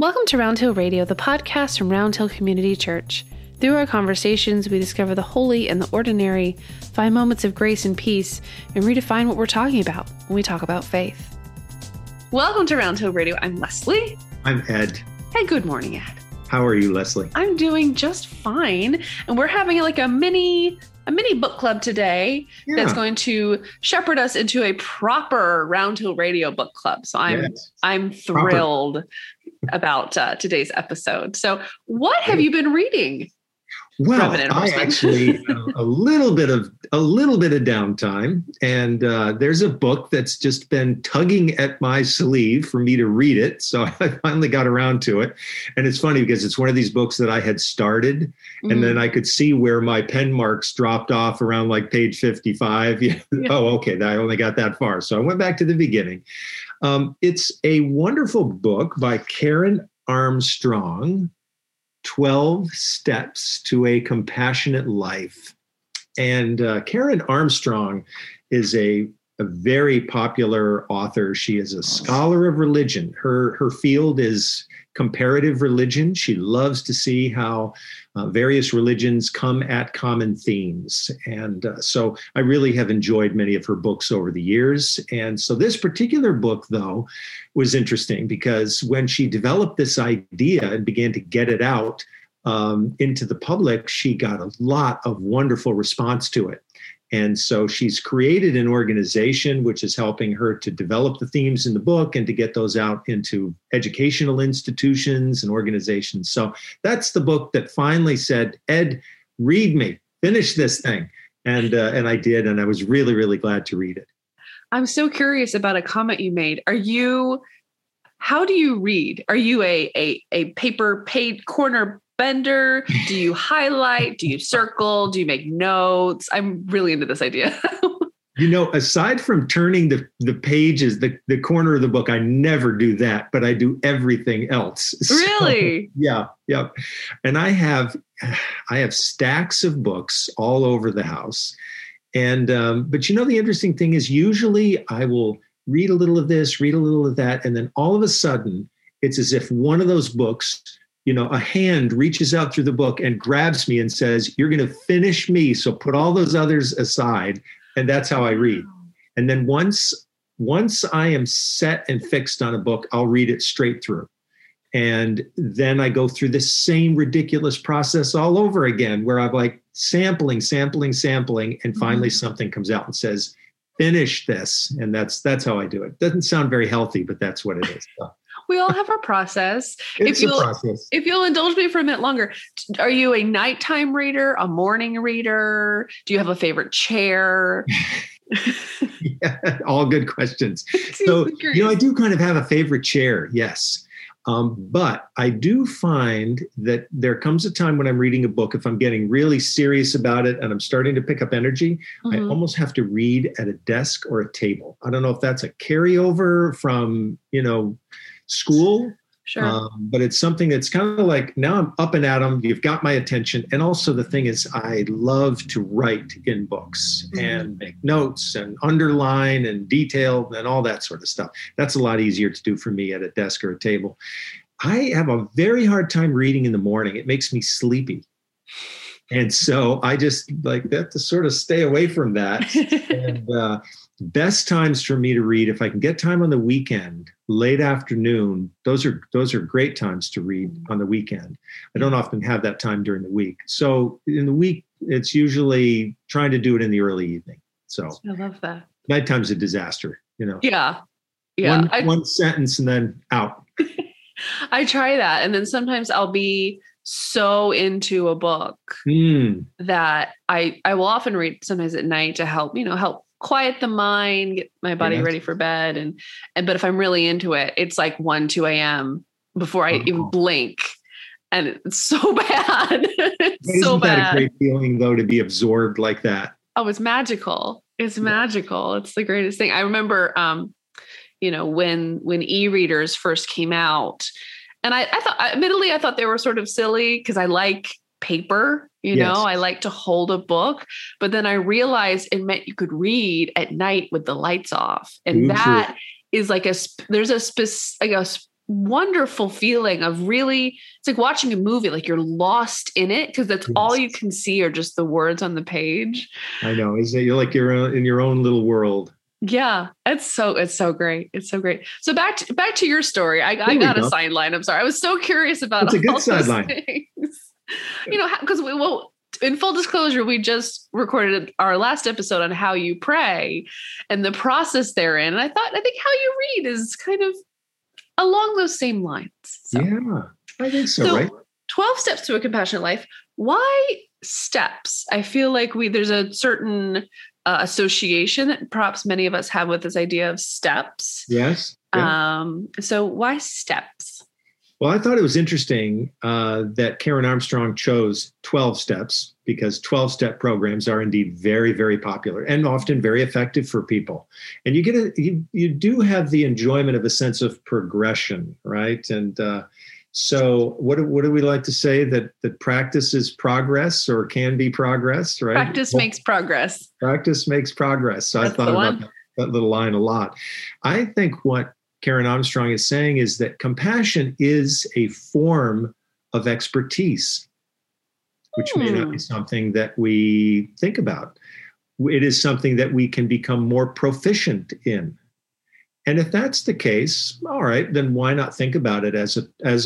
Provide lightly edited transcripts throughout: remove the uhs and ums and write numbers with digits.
Welcome to Round Hill Radio, the podcast from Round Hill Community Church. Through our conversations, we discover the holy and the ordinary, find moments of grace and peace, and redefine what we're talking about when we talk about faith. Welcome to Round Hill Radio. I'm Leslie. I'm Ed. And good morning, Ed. How are you, Leslie? I'm doing just fine. And we're having like a mini book club today that's going to shepherd us into a proper Round Hill Radio book club. So I'm thrilled about today's episode. So what have you been reading? Well, I actually a little bit of downtime, and there's a book that's just been tugging at my sleeve for me to read it. So I finally got around to it, and it's funny because it's one of these books that I had started, and then I could see where my pen marks dropped off around like page 55. Oh, okay, I only got that far, so I went back to the beginning. It's a wonderful book by Karen Armstrong. 12 Steps to a Compassionate Life. And Karen Armstrong is a very popular author. She is a scholar of religion. Her field is comparative religion. She loves to see how various religions come at common themes. And so I really have enjoyed many of her books over the years. And so this particular book, though, was interesting because when she developed this idea and began to get it out into the public, she got a lot of wonderful response to it. And so she's created an organization which is helping her to develop the themes in the book and to get those out into educational institutions and organizations. So that's the book that finally said, Ed, read me, finish this thing. And I did, and I was really, really glad to read it. I'm so curious about a comment you made. How do you read? Are you a paper paid corner bender? Do you highlight? Do you circle? Do you make notes? I'm really into this idea. Aside from turning the pages, the corner of the book, I never do that, but I do everything else. Really? So, yeah. And I have stacks of books all over the house. And, but the interesting thing is usually I will read a little of this, read a little of that. And then all of a sudden it's as if one of those books, a hand reaches out through the book and grabs me and says, you're going to finish me. So put all those others aside. And that's how I read. And then once I am set and fixed on a book, I'll read it straight through. And then I go through the same ridiculous process all over again, where I'm like sampling. And finally something comes out and says, finish this. And that's how I do it. Doesn't sound very healthy, but that's what it is. So. We all have our process. If you'll indulge me for a minute longer, are you a nighttime reader, a morning reader? Do you have a favorite chair? Yeah, all good questions. So, I do kind of have a favorite chair. Yes. But I do find that there comes a time when I'm reading a book, if I'm getting really serious about it and I'm starting to pick up energy, I almost have to read at a desk or a table. I don't know if that's a carryover from, school, sure. But it's something that's kind of like, now I'm up and at 'em, you've got my attention. And also the thing is, I love to write in books and make notes and underline and detail and all that sort of stuff. That's a lot easier to do for me at a desk or a table. I have a very hard time reading in the morning. It makes me sleepy. And so I just have to sort of stay away from that. And best times for me to read, if I can get time on the weekend, late afternoon, those are great times to read on the weekend. I don't often have that time during the week. So in the week, it's usually trying to do it in the early evening. So I love that. Nighttime's a disaster, Yeah. One sentence and then out. I try that. And then sometimes I'll be so into a book that I will often read sometimes at night to help quiet the mind, get my body ready for bed. And but if I'm really into it, it's like 1, 2 a.m. before I even blink. And it's so bad. Isn't that a great feeling though, to be absorbed like that? Oh, it's magical. It's the greatest thing. I remember, when e-readers first came out, and I thought they were sort of silly because I like paper, I like to hold a book, but then I realized it meant you could read at night with the lights off. And that is like there's a wonderful feeling of really, it's like watching a movie, like you're lost in it because that's all you can see are just the words on the page. I know. Isn't it? You're like you're in your own little world. Yeah. It's so great. It's so great. So back to your story. I got a sideline. I'm sorry. I was so curious about all those things. You know, because in full disclosure, we just recorded our last episode on how you pray and the process therein. And I think how you read is kind of along those same lines. So. Yeah, I think so, right? 12 Steps to a Compassionate Life. Why steps? I feel like there's a certain association that perhaps many of us have with this idea of steps. Yes. Yeah. So why steps? Well, I thought it was interesting that Karen Armstrong chose 12 steps because 12-step programs are indeed very, very popular and often very effective for people. And you get you do have the enjoyment of a sense of progression, right? And so what do we like to say, that practice is progress or can be progress, right? Practice makes progress. So that's I thought about that little line a lot. I think what Karen Armstrong is saying is that compassion is a form of expertise, which may not be something that we think about. It is something that we can become more proficient in. And if that's the case, all right, then why not think about it as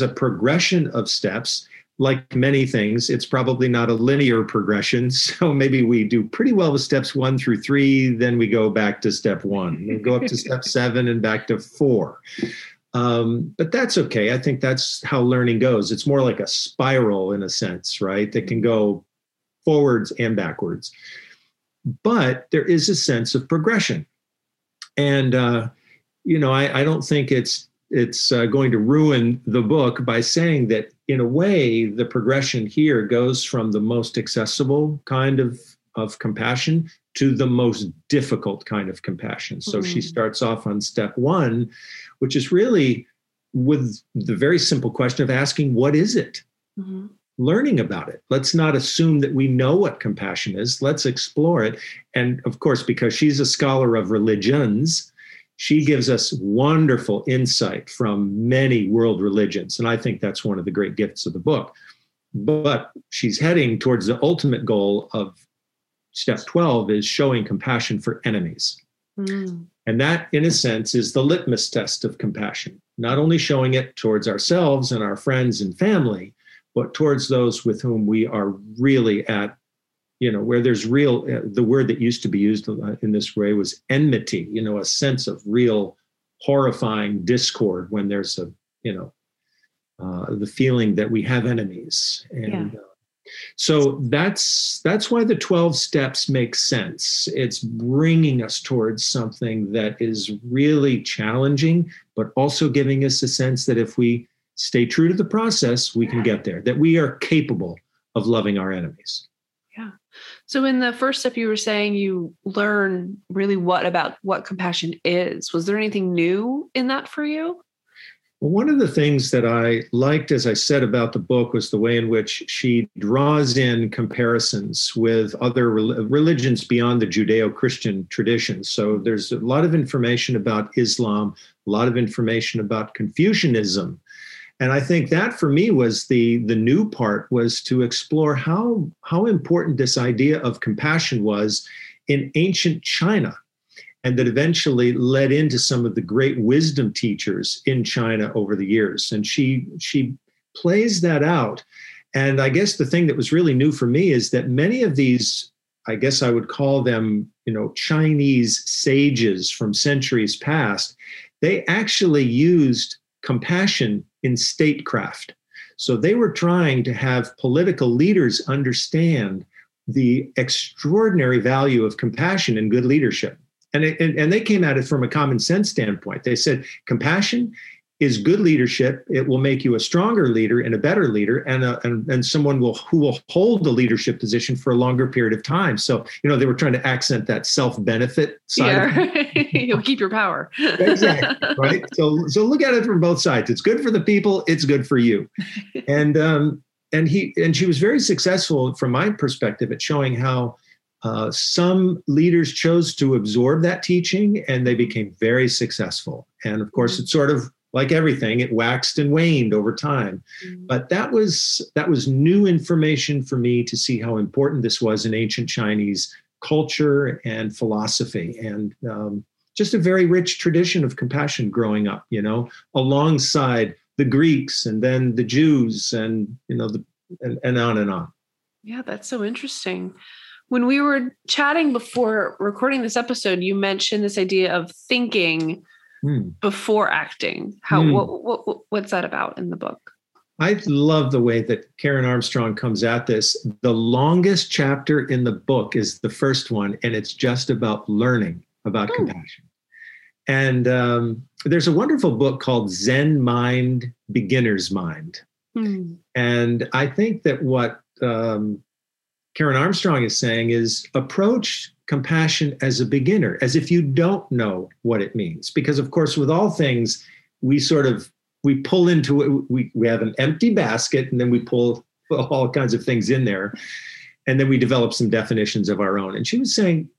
a progression of steps? Like many things, it's probably not a linear progression. So maybe we do pretty well with steps 1 through 3, then we go back to step 1, and go up to step 7 and back to 4. But that's okay. I think that's how learning goes. It's more like a spiral in a sense, right? That can go forwards and backwards. But there is a sense of progression. And, you know, I don't think it's going to ruin the book by saying that, in a way, the progression here goes from the most accessible kind of compassion to the most difficult kind of compassion. So she starts off on step 1, which is really with the very simple question of asking, what is it? Mm-hmm. Learning about it. Let's not assume that we know what compassion is. Let's explore it. And of course, because she's a scholar of religions, she gives us wonderful insight from many world religions. And I think that's one of the great gifts of the book. But she's heading towards the ultimate goal of step 12 is showing compassion for enemies. Mm. And that, in a sense, is the litmus test of compassion, not only showing it towards ourselves and our friends and family, but towards those with whom we are really at, you know, where there's real, the word that used to be used in this way was enmity, you know, a sense of real horrifying discord when there's a, you know, the feeling that we have enemies. And so that's why the 12 steps make sense. It's bringing us towards something that is really challenging, but also giving us a sense that if we stay true to the process, we can get there, that we are capable of loving our enemies. Yeah. So in the first step, you were saying you learn really about what compassion is. Was there anything new in that for you? Well, one of the things that I liked, as I said, about the book was the way in which she draws in comparisons with other religions beyond the Judeo-Christian tradition. So there's a lot of information about Islam, a lot of information about Confucianism. And I think that for me was the new part, was to explore how important this idea of compassion was in ancient China, and that eventually led into some of the great wisdom teachers in China over the years. And she plays that out. And I guess the thing that was really new for me is that many of these, I guess I would call them, you know, Chinese sages from centuries past, they actually used compassion in statecraft. So they were trying to have political leaders understand the extraordinary value of compassion and good leadership. And they came at it from a common sense standpoint. They said, compassion is good leadership. It will make you a stronger leader and a better leader and someone who will hold the leadership position for a longer period of time. So, you know, they were trying to accent that self-benefit side. Yeah, right. You'll keep your power. Exactly, right? So look at it from both sides. It's good for the people. It's good for you. And she was very successful from my perspective at showing how some leaders chose to absorb that teaching and they became very successful. And of course, it sort of like everything, it waxed and waned over time. Mm-hmm. But that was new information for me to see how important this was in ancient Chinese culture and philosophy, and just a very rich tradition of compassion growing up, you know, alongside the Greeks and then the Jews and, you know, and on and on. Yeah, that's so interesting. When we were chatting before recording this episode, you mentioned this idea of thinking before acting. How what's that about in the book? I love the way that Karen Armstrong comes at this. The longest chapter in the book is the first one, and it's just about learning about compassion. And there's a wonderful book called Zen Mind, Beginner's Mind. And I think that what Karen Armstrong is saying is approach compassion as a beginner, as if you don't know what it means. Because of course, with all things, we pull into it, we have an empty basket, and then we pull all kinds of things in there. And then we develop some definitions of our own. And she was saying,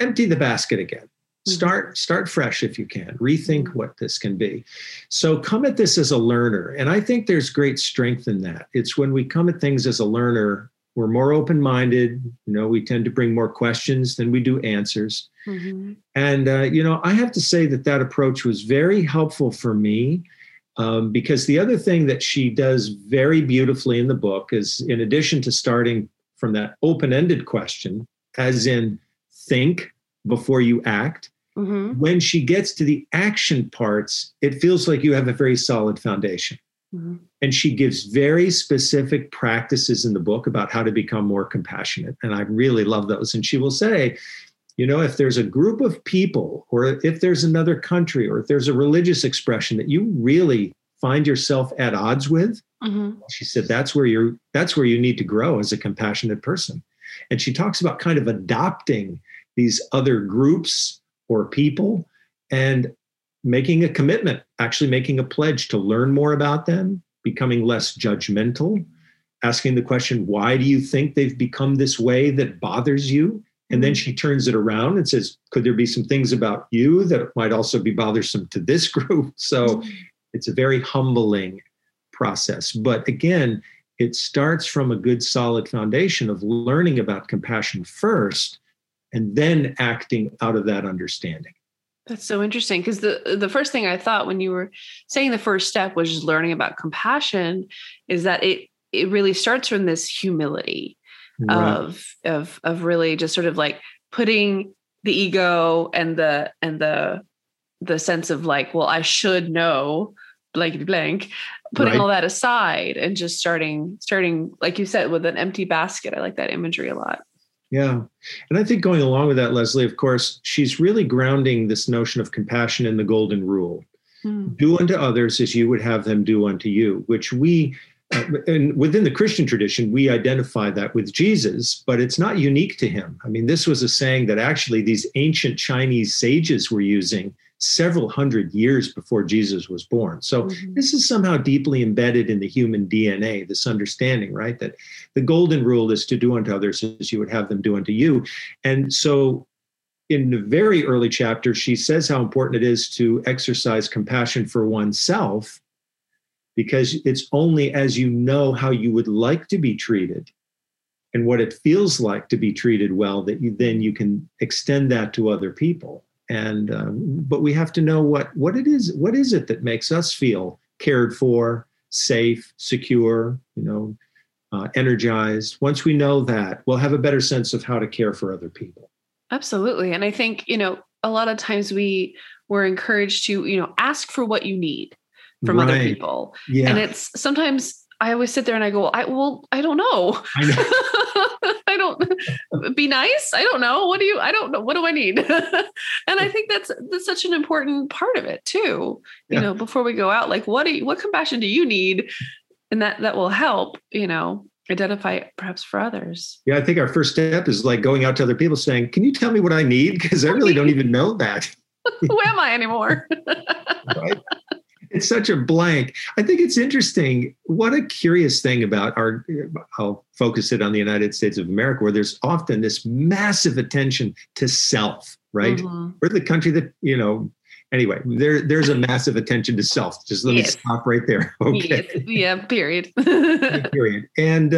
empty the basket again. Start fresh if you can. Rethink what this can be. So come at this as a learner. And I think there's great strength in that. It's when we come at things as a learner, we're more open-minded. You know, we tend to bring more questions than we do answers. And, you know, I have to say that approach was very helpful for me, because the other thing that she does very beautifully in the book is, in addition to starting from that open-ended question, as in think before you act, when she gets to the action parts, it feels like you have a very solid foundation. And she gives very specific practices in the book about how to become more compassionate. And I really love those. And she will say, you know, if there's a group of people, or if there's another country, or if there's a religious expression that you really find yourself at odds with, she said, that's where you need to grow as a compassionate person. And she talks about kind of adopting these other groups or people and making a commitment, actually making a pledge to learn more about them, becoming less judgmental, asking the question, why do you think they've become this way that bothers you? And then she turns it around and says, could there be some things about you that might also be bothersome to this group? So it's a very humbling process. But again, it starts from a good, solid foundation of learning about compassion first, and then acting out of that understanding. That's so interesting, because the first thing I thought when you were saying the first step was just learning about compassion is that it really starts from this humility, right, of really just sort of like putting the ego and the sense of like, well, I should know blankety blank, putting all that aside and just starting, like you said, with an empty basket. I like that imagery a lot. Yeah. And I think going along with that, Leslie, of course, she's really grounding this notion of compassion in the golden rule. Do unto others as you would have them do unto you, which we, and within the Christian tradition, we identify that with Jesus, but it's not unique to him. I mean, this was a saying that actually these ancient Chinese sages were using several hundred years before Jesus was born. So this is somehow deeply embedded in the human DNA, this understanding, right, that the golden rule is to do unto others as you would have them do unto you. And so in the very early chapter, she says how important it is to exercise compassion for oneself, because it's only as you know how you would like to be treated and what it feels like to be treated well that you can extend that to other people. And, but we have to know what it is. What is it that makes us feel cared for, safe, secure, you know, energized? Once we know that, we'll have a better sense of how to care for other people. Absolutely. And I think, you know, a lot of times we were encouraged to, you know, ask for what you need from other people. Yeah. And it's sometimes I always sit there and I go, I don't know. I know. Be nice. I don't know. I don't know. What do I need? And I think that's such an important part of it too. You know, before we go out, like, what compassion do you need? And that will help, you know, identify perhaps for others. Yeah. I think our first step is like going out to other people saying, can you tell me what I need? Cause I really don't even know that. Who am I anymore? Right? It's such a blank. I think it's interesting. What a curious thing about I'll focus it on the United States of America, where there's often this massive attention to self, right? We're the country that, you know, Anyway, there's a massive attention to self. Just let me stop right there. Okay. Yes. Yeah. Period. Period. And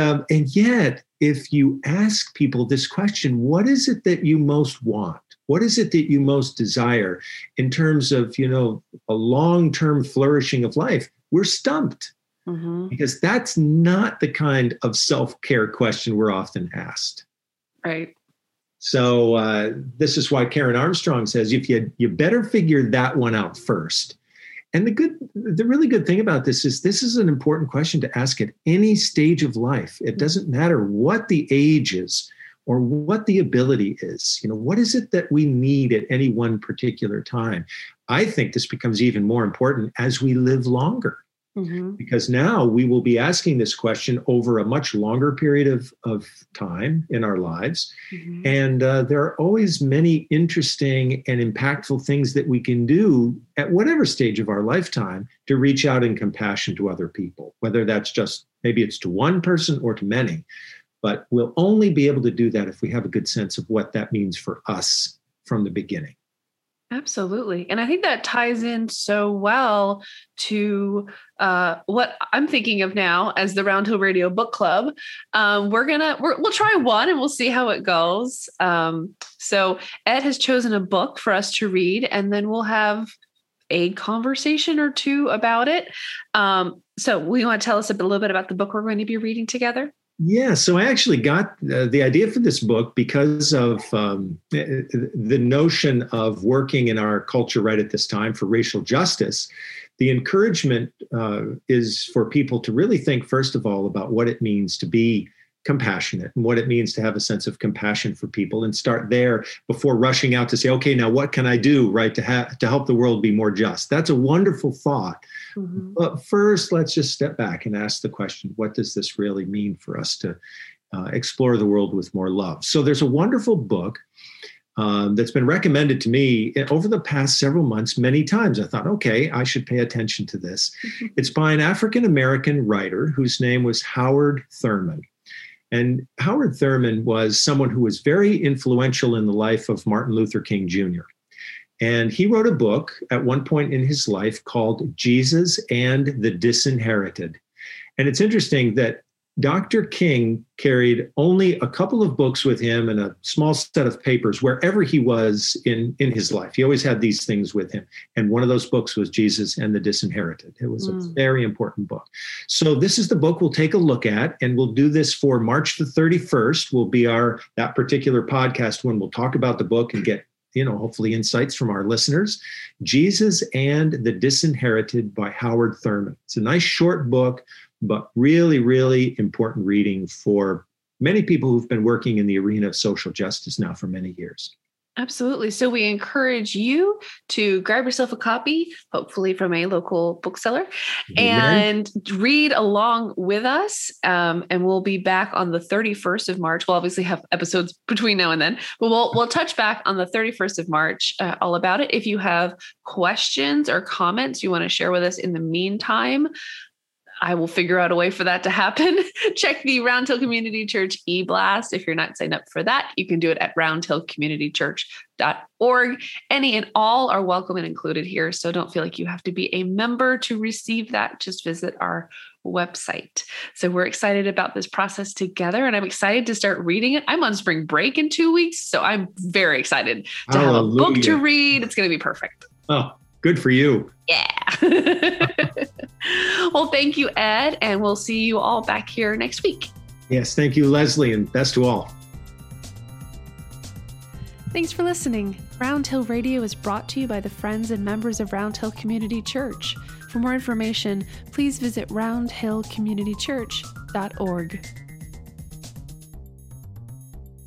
yet, if you ask people this question, what is it that you most want? What is it that you most desire in terms of, you know, a long-term flourishing of life? We're stumped because that's not the kind of self-care question we're often asked. Right. So this is why Karen Armstrong says, if you better figure that one out first. And the really good thing about this is an important question to ask at any stage of life. It doesn't matter what the age is or what the ability is. You know, what is it that we need at any one particular time? I think this becomes even more important as we live longer. Mm-hmm. Because now we will be asking this question over a much longer period of time in our lives. Mm-hmm. And there are always many interesting and impactful things that we can do at whatever stage of our lifetime to reach out in compassion to other people, whether that's just maybe it's to one person or to many. But we'll only be able to do that if we have a good sense of what that means for us from the beginning. Absolutely. And I think that ties in so well to what I'm thinking of now as the Round Hill Radio Book Club. We'll try one and we'll see how it goes. So Ed has chosen a book for us to read, and then we'll have a conversation or two about it. So we want to tell us a little bit about the book we're going to be reading together. Yeah, so I actually got the idea for this book because of the notion of working in our culture right at this time for racial justice. The encouragement is for people to really think, first of all, about what it means to be compassionate and what it means to have a sense of compassion for people, and start there before rushing out to say, okay, now what can I do, right, to help the world be more just? That's a wonderful thought. Mm-hmm. But first, let's just step back and ask the question, what does this really mean for us to explore the world with more love? So there's a wonderful book that's been recommended to me over the past several months many times. I thought, okay, I should pay attention to this. Mm-hmm. It's by an African-American writer whose name was Howard Thurman. And Howard Thurman was someone who was very influential in the life of Martin Luther King Jr. And he wrote a book at one point in his life called Jesus and the Disinherited. And it's interesting that Dr. King carried only a couple of books with him and a small set of papers wherever he was in his life. He always had these things with him. And one of those books was Jesus and the Disinherited. It was a very important book. So this is the book we'll take a look at, and we'll do this for March the 31st will be that particular podcast when we'll talk about the book and get, you know, hopefully insights from our listeners. Jesus and the Disinherited by Howard Thurman. It's a nice short book, but really, really important reading for many people who've been working in the arena of social justice now for many years. Absolutely. So we encourage you to grab yourself a copy, hopefully from a local bookseller, and read along with us. And we'll be back on the 31st of March. We'll obviously have episodes between now and then, but we'll touch back on the 31st of March all about it. If you have questions or comments you want to share with us in the meantime, I will figure out a way for that to happen. Check the Round Hill Community Church e-blast. If you're not signed up for that, you can do it at roundhillcommunitychurch.org. Any and all are welcome and included here, so don't feel like you have to be a member to receive that. Just visit our website. So we're excited about this process together, and I'm excited to start reading it. I'm on spring break in 2 weeks, so I'm very excited to have a book to read. It's going to be perfect. Oh, good for you. Yeah. Well, thank you, Ed, and we'll see you all back here next week. Yes, thank you, Leslie, and best to all. Thanks for listening. Round Hill Radio is brought to you by the friends and members of Round Hill Community Church. For more information, please visit roundhillcommunitychurch.org.